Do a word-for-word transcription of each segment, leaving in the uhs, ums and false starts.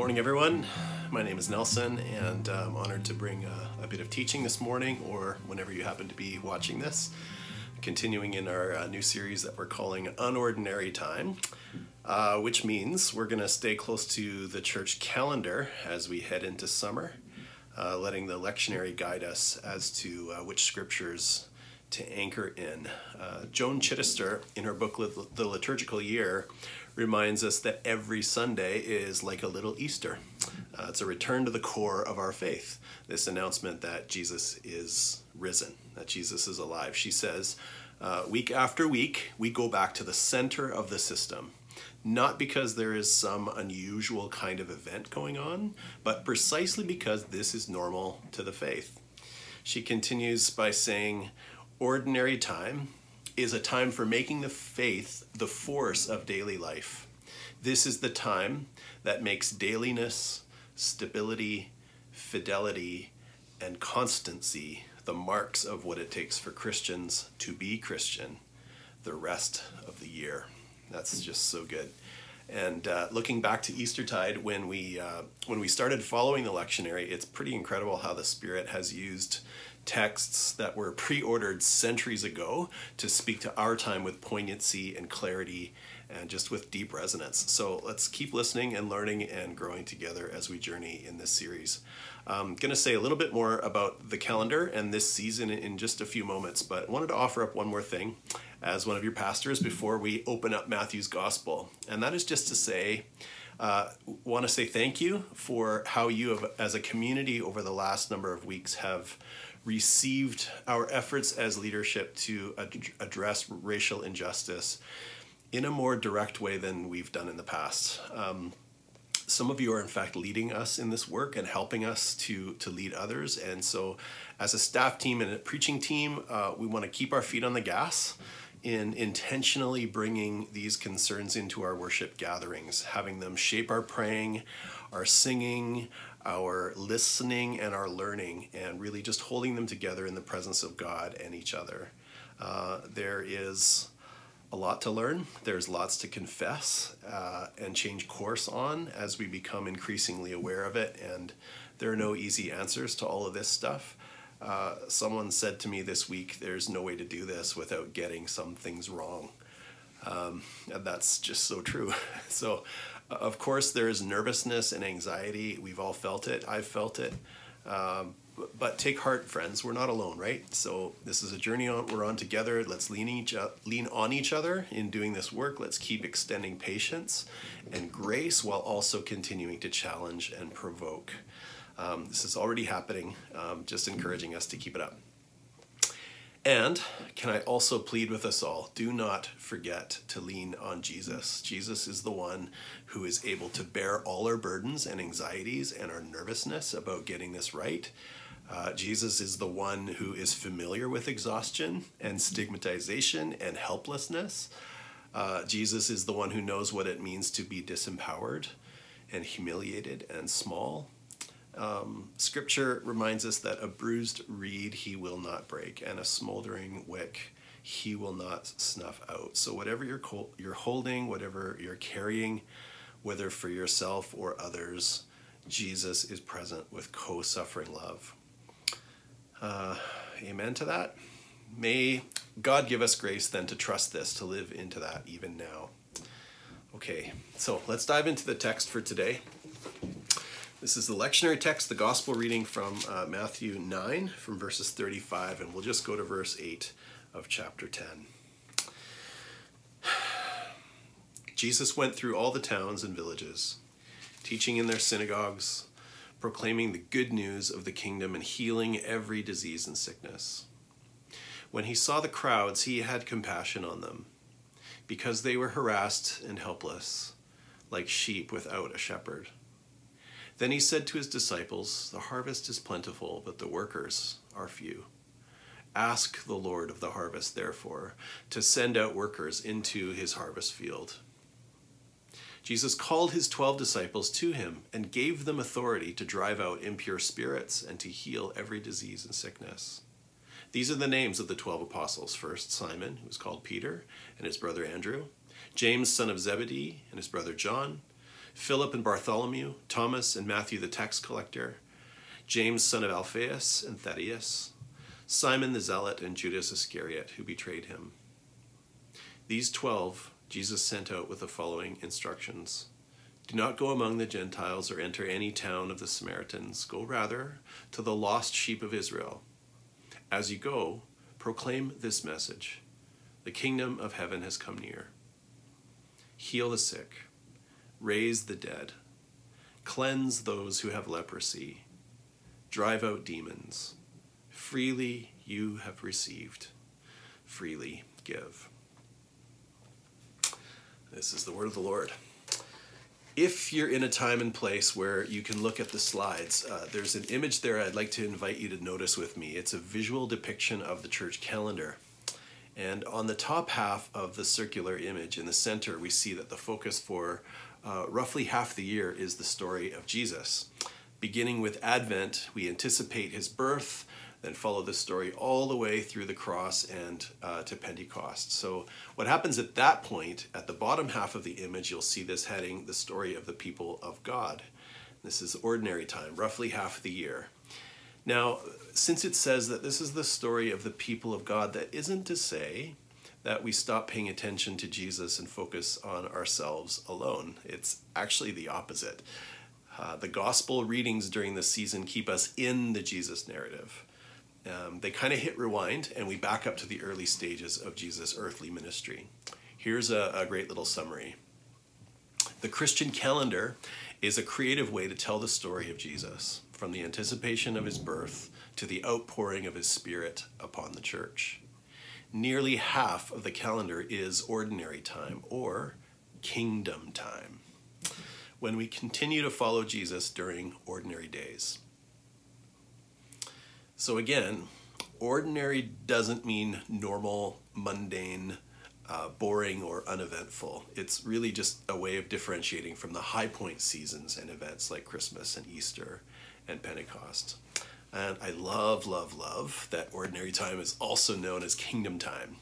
Morning, everyone. My name is Nelson, and uh, I'm honored to bring uh, a bit of teaching this morning, or whenever you happen to be watching this, continuing in our uh, new series that we're calling Unordinary Time, uh, which means we're going to stay close to the church calendar as we head into summer, uh, letting the lectionary guide us as to uh, which scriptures to anchor in. Uh, Joan Chittister, in her book The Liturgical Year, reminds us that every Sunday is like a little Easter. Uh, it's a return to the core of our faith, this announcement that Jesus is risen, that Jesus is alive. She says, uh, week after week, we go back to the center of the system, not because there is some unusual kind of event going on, but precisely because this is normal to the faith. She continues by saying, ordinary time is a time for making the faith the force of daily life. This is the time that makes dailiness, stability, fidelity, and constancy the marks of what it takes for Christians to be Christian the rest of the year. That's just so good. And uh, looking back to Eastertide, when we uh, when we started following the lectionary, it's pretty incredible how the Spirit has used texts that were pre-ordered centuries ago to speak to our time with poignancy and clarity and just with deep resonance. So let's keep listening and learning and growing together as we journey in this series. I'm going to say a little bit more about the calendar and this season in just a few moments, but I wanted to offer up one more thing as one of your pastors before we open up Matthew's Gospel. And that is just to say, Uh, want to say thank you for how you have, as a community over the last number of weeks, have received our efforts as leadership to ad- address racial injustice in a more direct way than we've done in the past. Um, some of you are in fact leading us in this work and helping us to, to lead others. And so as a staff team and a preaching team, uh, we want to keep our feet on the gas in intentionally bringing these concerns into our worship gatherings, having them shape our praying, our singing, our listening, and our learning, and really just holding them together in the presence of God and each other. Uh, there is a lot to learn. There's lots to confess uh, and change course on as we become increasingly aware of it, and there are no easy answers to all of this stuff. Uh, someone said to me this week, there's no way to do this without getting some things wrong. Um, and that's just so true. So, uh, of course, there is nervousness and anxiety. We've all felt it. I've felt it. Um, but, but take heart, friends. We're not alone, right? So this is a journey on, we're on together. Let's lean, each up, lean on each other in doing this work. Let's keep extending patience and grace while also continuing to challenge and provoke. Um, this is already happening, um, just encouraging us to keep it up. And can I also plead with us all, do not forget to lean on Jesus. Jesus is the one who is able to bear all our burdens and anxieties and our nervousness about getting this right. Uh, Jesus is the one who is familiar with exhaustion and stigmatization and helplessness. Uh, Jesus is the one who knows what it means to be disempowered and humiliated and small. Um, scripture reminds us that a bruised reed he will not break, and a smoldering wick he will not snuff out. So whatever you're co- you're holding, whatever you're carrying, whether for yourself or others, Jesus is present with co-suffering love. Uh, amen to that. May God give us grace then to trust this, to live into that even now. Okay, so let's dive into the text for today. This is the lectionary text, the gospel reading from uh, Matthew nine, from verses thirty-five, and we'll just go to verse eight of chapter ten. Jesus went through all the towns and villages, teaching in their synagogues, proclaiming the good news of the kingdom and healing every disease and sickness. When he saw the crowds, he had compassion on them, because they were harassed and helpless, like sheep without a shepherd. Then he said to his disciples, the harvest is plentiful, but the workers are few. Ask the Lord of the harvest, therefore, to send out workers into his harvest field. Jesus called his twelve disciples to him and gave them authority to drive out impure spirits and to heal every disease and sickness. These are the names of the twelve apostles. First, Simon, who was called Peter, and his brother Andrew. James, son of Zebedee, and his brother John. Philip and Bartholomew, Thomas and Matthew the tax collector, James son of Alphaeus and Thaddeus, Simon the Zealot and Judas Iscariot, who betrayed him. These twelve Jesus sent out with the following instructions. Do not go among the Gentiles or enter any town of the Samaritans. Go rather to the lost sheep of Israel. As you go, proclaim this message. The kingdom of heaven has come near. Heal the sick, raise the dead, cleanse those who have leprosy, drive out demons. Freely you have received, freely give. This is the word of the Lord. If you're in a time and place where you can look at the slides, uh, there's an image there I'd like to invite you to notice with me. It's a visual depiction of the church calendar. And on the top half of the circular image in the center, we see that the focus for uh, roughly half the year is the story of Jesus. Beginning with Advent, we anticipate his birth, then follow the story all the way through the cross and uh, to Pentecost. So what happens at that point, at the bottom half of the image, you'll see this heading, the story of the people of God. This is ordinary time, roughly half the year. Now, since it says that this is the story of the people of God, that isn't to say that we stop paying attention to Jesus and focus on ourselves alone. It's actually the opposite. Uh, the gospel readings during this season keep us in the Jesus narrative. Um, they kind of hit rewind and we back up to the early stages of Jesus' earthly ministry. Here's a, a great little summary. The Christian calendar is a creative way to tell the story of Jesus, from the anticipation of his birth to the outpouring of his spirit upon the church. Nearly half of the calendar is ordinary time or kingdom time, when we continue to follow Jesus during ordinary days. So again, ordinary doesn't mean normal, mundane, uh, boring, or uneventful. It's really just a way of differentiating from the high point seasons and events like Christmas and Easter and Pentecost. And I love, love, love that ordinary time is also known as kingdom time.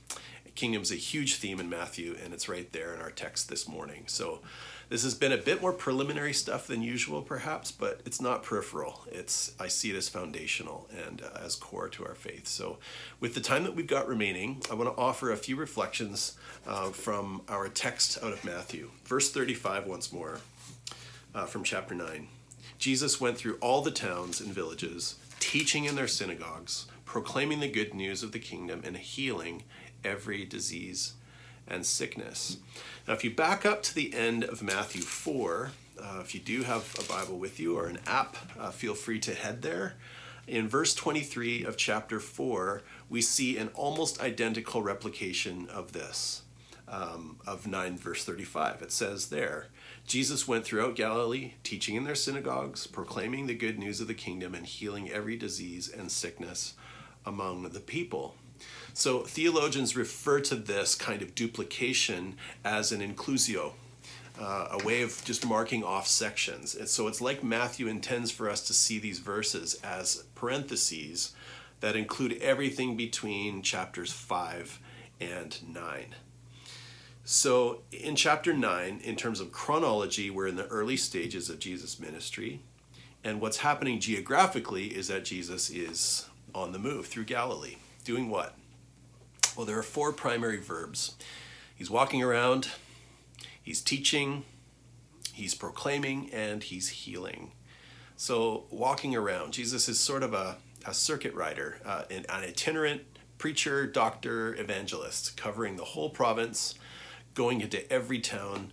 Kingdom's a huge theme in Matthew, and it's right there in our text this morning. So this has been a bit more preliminary stuff than usual, perhaps, but it's not peripheral. It's I see it as foundational and uh, as core to our faith. So with the time that we've got remaining, I want to offer a few reflections uh, from our text out of Matthew. Verse thirty-five once more uh, from chapter nine. Jesus went through all the towns and villages, teaching in their synagogues, proclaiming the good news of the kingdom and healing every disease and sickness. Now, if you back up to the end of Matthew four, uh, if you do have a Bible with you or an app, uh, feel free to head there. In verse twenty-three of chapter four, we see an almost identical replication of this, um, of nine verse thirty-five. It says there, Jesus went throughout Galilee, teaching in their synagogues, proclaiming the good news of the kingdom and healing every disease and sickness among the people. So theologians refer to this kind of duplication as an inclusio, uh, a way of just marking off sections. And so it's like Matthew intends for us to see these verses as parentheses that include everything between chapters five and nine. So in chapter nine, in terms of chronology, we're in the early stages of Jesus' ministry. And what's happening geographically is that Jesus is on the move through Galilee. Doing what? Well, there are four primary verbs. He's walking around, he's teaching, he's proclaiming, and he's healing. So walking around, Jesus is sort of a, a circuit rider, uh, an, an itinerant preacher, doctor, evangelist, covering the whole province, going into every town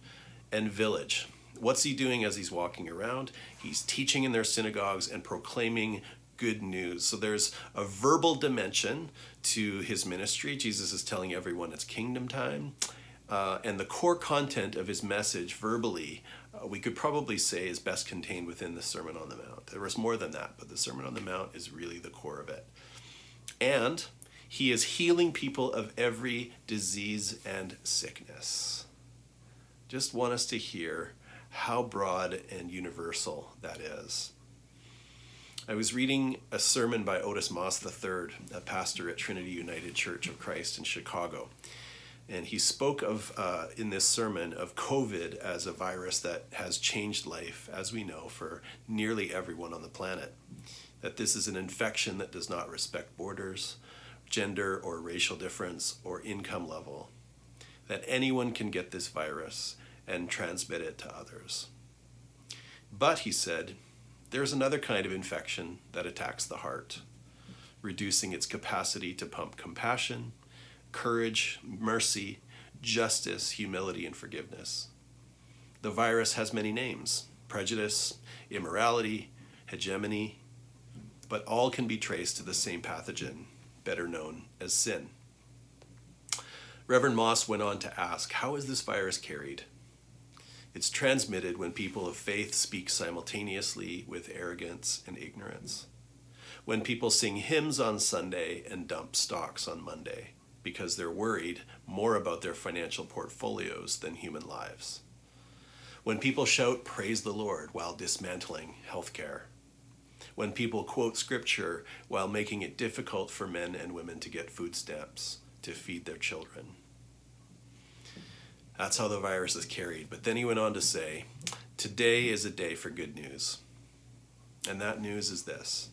and village. What's he doing as he's walking around? He's teaching in their synagogues and proclaiming good news. So there's a verbal dimension to his ministry. Jesus is telling everyone it's kingdom time. Uh, and the core content of his message verbally, uh, we could probably say is best contained within the Sermon on the Mount. There was more than that, but the Sermon on the Mount is really the core of it. And he is healing people of every disease and sickness. Just want us to hear how broad and universal that is. I was reading a sermon by Otis Moss the third, a pastor at Trinity United Church of Christ in Chicago. And he spoke of, uh, in this sermon, of COVID as a virus that has changed life, as we know, for nearly everyone on the planet. That this is an infection that does not respect borders, gender or racial difference, or income level. That anyone can get this virus and transmit it to others. But, he said, there's another kind of infection that attacks the heart, reducing its capacity to pump compassion, courage, mercy, justice, humility, and forgiveness. The virus has many names: prejudice, immorality, hegemony, but all can be traced to the same pathogen, better known as sin. Reverend Moss went on to ask, how is this virus carried? It's transmitted when people of faith speak simultaneously with arrogance and ignorance. When people sing hymns on Sunday and dump stocks on Monday because they're worried more about their financial portfolios than human lives. When people shout, "Praise the Lord," while dismantling healthcare. When people quote scripture while making it difficult for men and women to get food stamps to feed their children. That's how the virus is carried. But then he went on to say, today is a day for good news. And that news is this: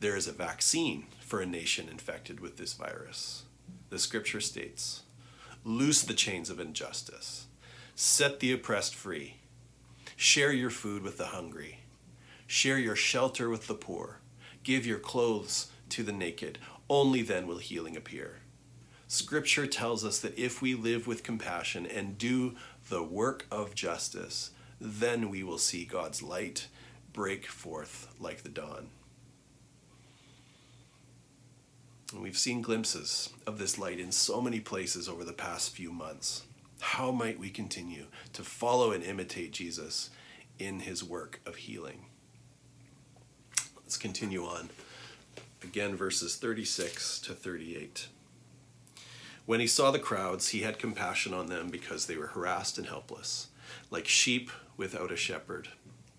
there is a vaccine for a nation infected with this virus. The scripture states, loose the chains of injustice, set the oppressed free, share your food with the hungry, share your shelter with the poor, give your clothes to the naked. Only then will healing appear. Scripture tells us that if we live with compassion and do the work of justice, then we will see God's light break forth like the dawn. And we've seen glimpses of this light in so many places over the past few months. How might we continue to follow and imitate Jesus in his work of healing? Let's continue on. Again, verses thirty-six to thirty-eight. When he saw the crowds, he had compassion on them because they were harassed and helpless, like sheep without a shepherd.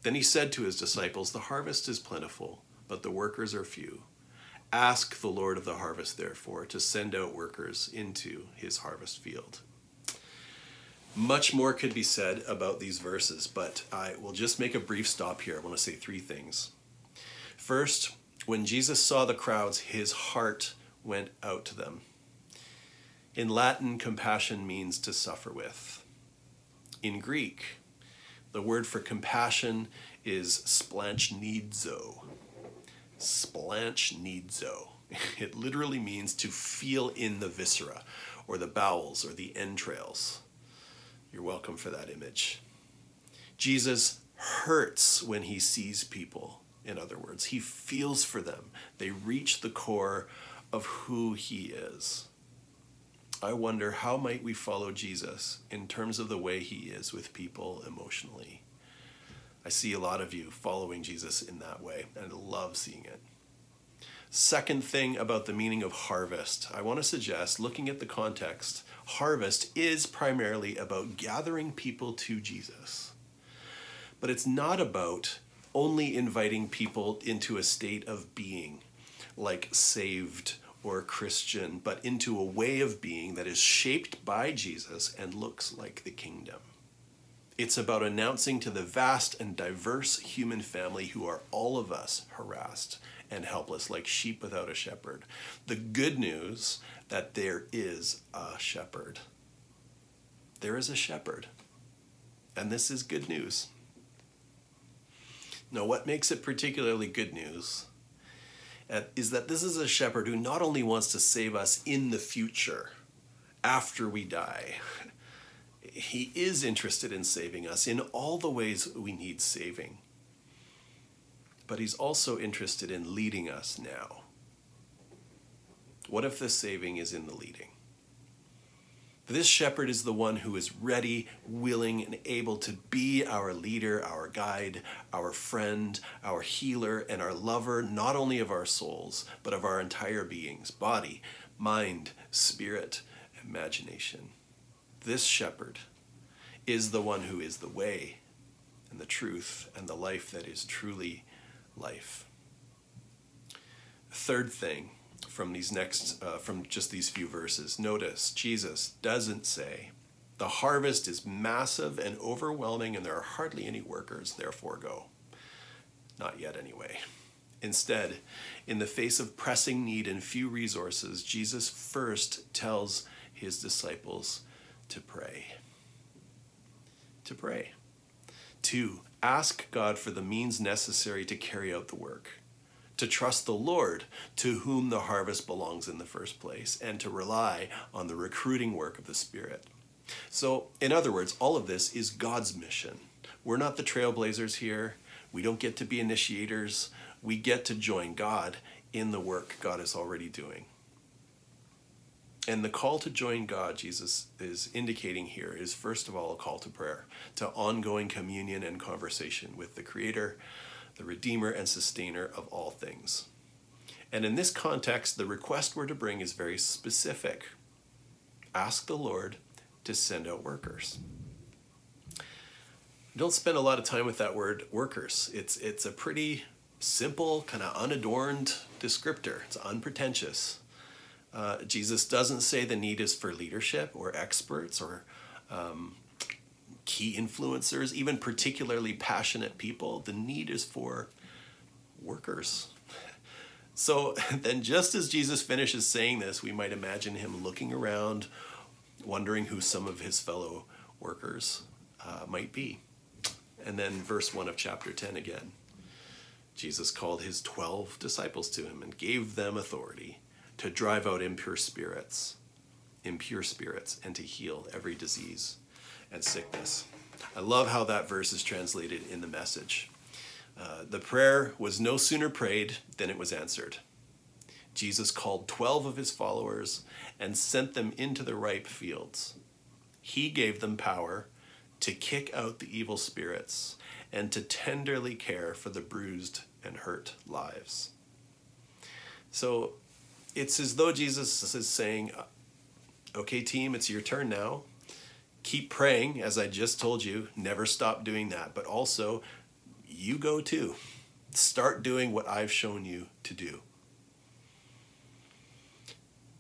Then he said to his disciples, the harvest is plentiful, but the workers are few. Ask the Lord of the harvest, therefore, to send out workers into his harvest field. Much more could be said about these verses, but I will just make a brief stop here. I want to say three things. First, when Jesus saw the crowds, his heart went out to them. In Latin, compassion means to suffer with. In Greek, the word for compassion is splanchnidzo. Splanchnidzo. It literally means to feel in the viscera, or the bowels, or the entrails. You're welcome for that image. Jesus hurts when he sees people, in other words. He feels for them. They reach the core of who he is. I wonder, how might we follow Jesus in terms of the way he is with people emotionally? I see a lot of you following Jesus in that way, and I love seeing it. Second thing about the meaning of harvest, I want to suggest, looking at the context, harvest is primarily about gathering people to Jesus. But it's not about only inviting people into a state of being, like saved or Christian, but into a way of being that is shaped by Jesus and looks like the kingdom. It's about announcing to the vast and diverse human family, who are all of us harassed and helpless like sheep without a shepherd, the good news that there is a shepherd. There is a shepherd, and this is good news. Now, what makes it particularly good news is that this is a shepherd who not only wants to save us in the future, after we die, he is interested in saving us in all the ways we need saving. But he's also interested in leading us now. What if the saving is in the leading? This shepherd is the one who is ready, willing, and able to be our leader, our guide, our friend, our healer, and our lover, not only of our souls, but of our entire beings, body, mind, spirit, imagination. This shepherd is the one who is the way and the truth and the life that is truly life. Third thing from these next, uh, from just these few verses. Notice, Jesus doesn't say, the harvest is massive and overwhelming and there are hardly any workers, therefore go. Not yet anyway. Instead, in the face of pressing need and few resources, Jesus first tells his disciples to pray. To pray. Two, ask God for the means necessary to carry out the work. To trust the Lord to whom the harvest belongs in the first place, and to rely on the recruiting work of the Spirit. So, in other words, all of this is God's mission. We're not the trailblazers here. We don't get to be initiators. We get to join God in the work God is already doing. And the call to join God, Jesus is indicating here, is first of all a call to prayer, to ongoing communion and conversation with the Creator, the Redeemer and Sustainer of all things. And in this context, the request we're to bring is very specific. Ask the Lord to send out workers. Don't spend a lot of time with that word workers. It's, it's a pretty simple, kind of unadorned descriptor. It's unpretentious. Uh, Jesus doesn't say the need is for leadership or experts or um, key influencers, even particularly passionate people. The need is for workers. So then just as Jesus finishes saying this, we might imagine him looking around, wondering who some of his fellow workers uh, might be. And then verse one of chapter ten again. Jesus called his twelve disciples to him and gave them authority to drive out impure spirits, impure spirits, and to heal every disease and sickness. I love how that verse is translated in the Message. Uh, the prayer was no sooner prayed than it was answered. Jesus called twelve of his followers and sent them into the ripe fields. He gave them power to kick out the evil spirits and to tenderly care for the bruised and hurt lives. So, it's as though Jesus is saying, okay, team, it's your turn now. Keep praying, as I just told you. Never stop doing that. But also, you go too. Start doing what I've shown you to do.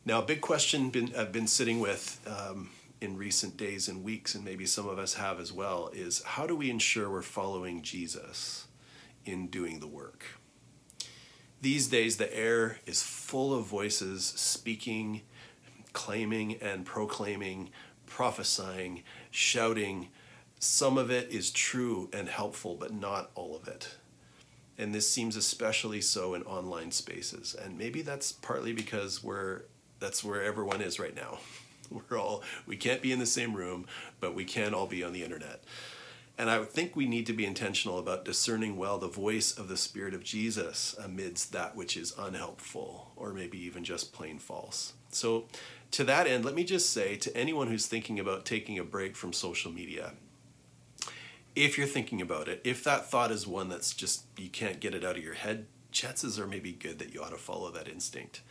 Now, a big question been, I've been sitting with um, in recent days and weeks, and maybe some of us have as well, is how do we ensure we're following Jesus in doing the work? These days, the air is full of voices speaking, claiming and proclaiming, prophesying, shouting. Some of it is true and helpful, but not all of it. And this seems especially so in online spaces. And maybe that's partly because we're that's where everyone is right now. We're all, we can't be in the same room, but we can all be on the internet. And I think we need to be intentional about discerning well the voice of the Spirit of Jesus amidst that which is unhelpful or maybe even just plain false. So to that end, let me just say to anyone who's thinking about taking a break from social media, if you're thinking about it, if that thought is one that's just, you can't get it out of your head, chances are maybe good that you ought to follow that instinct.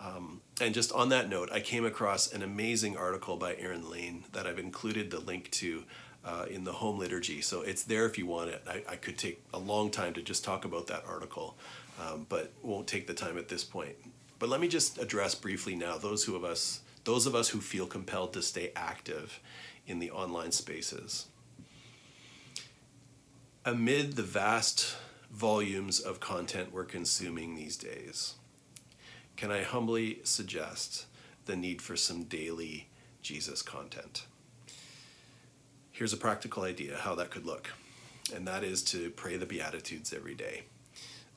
Um, and just on that note, I came across an amazing article by Aaron Lane that I've included the link to Uh, in the home liturgy. So it's there if you want it. I, I could take a long time to just talk about that article, um, but won't take the time at this point. But let me just address briefly now those who of us, those of us who feel compelled to stay active in the online spaces. Amid the vast volumes of content we're consuming these days, can I humbly suggest the need for some daily Jesus content? Here's a practical idea how that could look, and that is to pray the Beatitudes every day.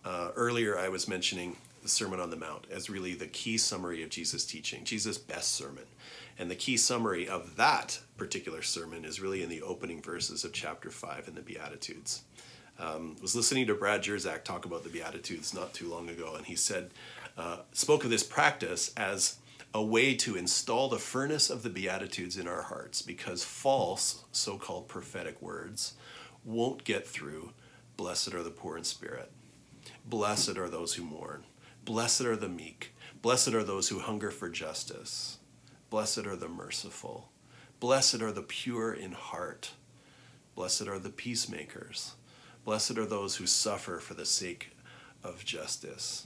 Uh, earlier, I was mentioning the Sermon on the Mount as really the key summary of Jesus' teaching, Jesus' best sermon. And the key summary of that particular sermon is really in the opening verses of chapter five in the Beatitudes. I um, was listening to Brad Jerzak talk about the Beatitudes not too long ago, and he said, uh, spoke of this practice as a way to install the furnace of the Beatitudes in our hearts, because false so-called prophetic words won't get through. Blessed are the poor in spirit. Blessed are those who mourn. Blessed are the meek. Blessed are those who hunger for justice. Blessed are the merciful. Blessed are the pure in heart. Blessed are the peacemakers. Blessed are those who suffer for the sake of justice.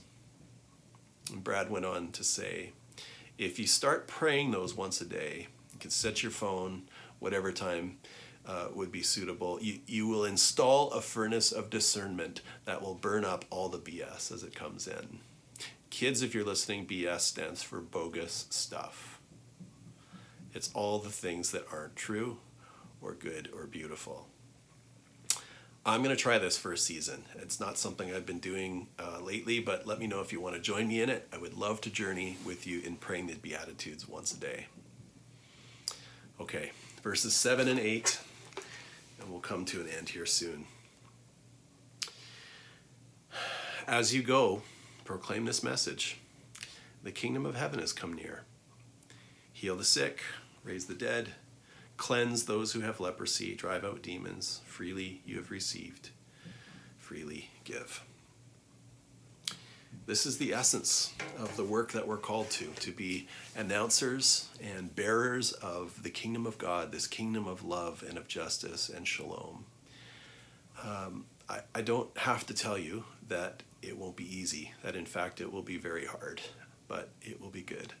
And Brad went on to say, if you start praying those once a day, you can set your phone, whatever time uh, would be suitable, you, you will install a furnace of discernment that will burn up all the B S as it comes in. Kids, if you're listening, B S stands for bogus stuff. It's all the things that aren't true or good or beautiful. I'm going to try this for a season. It's not something I've been doing uh, lately, but let me know if you want to join me in it. I would love to journey with you in praying the Beatitudes once a day. Okay, verses seven and eight, and we'll come to an end here soon. As you go, proclaim this message. The kingdom of heaven has come near. Heal the sick, raise the dead, cleanse those who have leprosy, drive out demons. Freely you have received, freely give. This is the essence of the work that we're called to, to be announcers and bearers of the kingdom of God, this kingdom of love and of justice and shalom. Um, I, I don't have to tell you that it won't be easy, that in fact it will be very hard, but it will be good.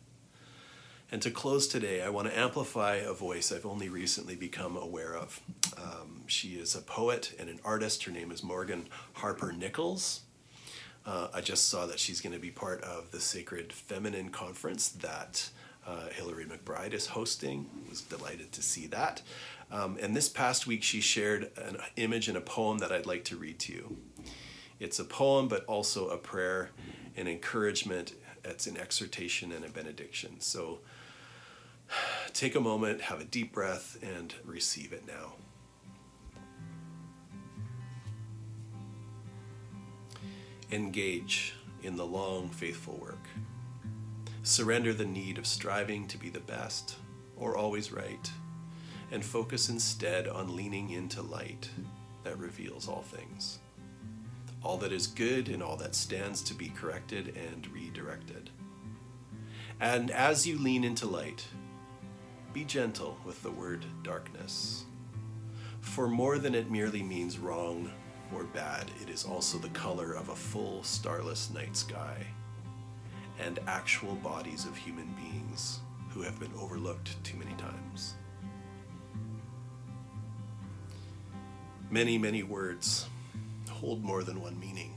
And to close today, I want to amplify a voice I've only recently become aware of. Um, she is a poet and an artist. Her name is Morgan Harper Nichols. Uh, I just saw that she's going to be part of the Sacred Feminine Conference that uh, Hillary McBride is hosting. I was delighted to see that. Um, and this past week, she shared an image and a poem that I'd like to read to you. It's a poem, but also a prayer, an encouragement. It's an exhortation and a benediction. So take a moment, have a deep breath, and receive it now. Engage in the long, faithful work. Surrender the need of striving to be the best or always right, and focus instead on leaning into light that reveals all things, all that is good and all that stands to be corrected and redirected. And as you lean into light, be gentle with the word darkness. For more than it merely means wrong or bad, it is also the color of a full starless night sky and actual bodies of human beings who have been overlooked too many times. Many, many words hold more than one meaning.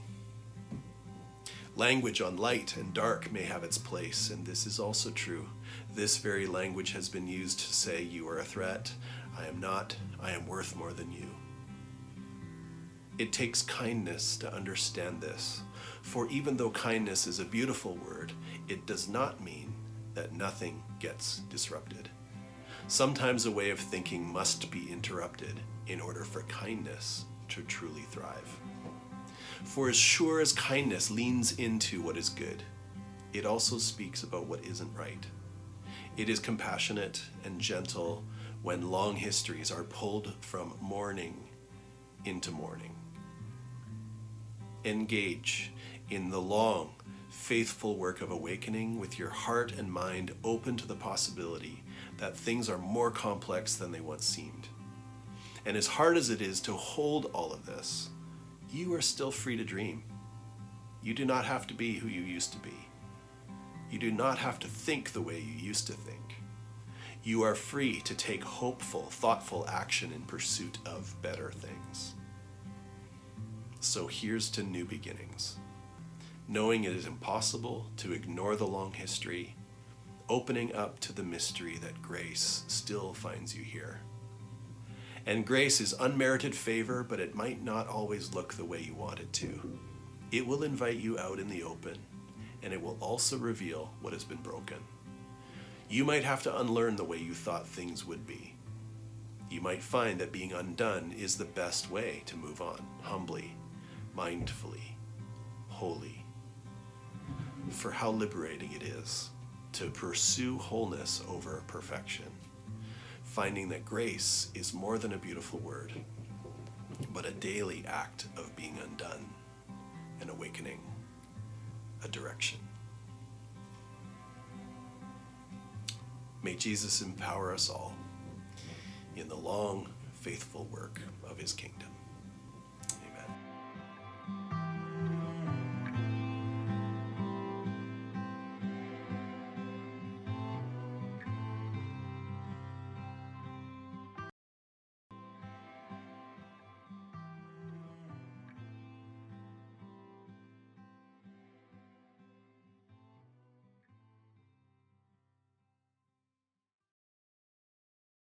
Language on light and dark may have its place, and this is also true. This very language has been used to say, you are a threat, I am not, I am worth more than you. It takes kindness to understand this, for even though kindness is a beautiful word, it does not mean that nothing gets disrupted. Sometimes a way of thinking must be interrupted in order for kindness to truly thrive. For as sure as kindness leans into what is good, it also speaks about what isn't right. It is compassionate and gentle when long histories are pulled from mourning into mourning. Engage in the long, faithful work of awakening with your heart and mind open to the possibility that things are more complex than they once seemed. And as hard as it is to hold all of this, you are still free to dream. You do not have to be who you used to be. You do not have to think the way you used to think. You are free to take hopeful, thoughtful action in pursuit of better things. So here's to new beginnings. Knowing it is impossible to ignore the long history, opening up to the mystery that grace still finds you here. And grace is unmerited favor, but it might not always look the way you want it to. It will invite you out in the open, and it will also reveal what has been broken. You might have to unlearn the way you thought things would be. You might find that being undone is the best way to move on, humbly, mindfully, wholly. For how liberating it is to pursue wholeness over perfection. Finding that grace is more than a beautiful word, but a daily act of being undone, an awakening, a direction. May Jesus empower us all in the long, faithful work of his kingdom.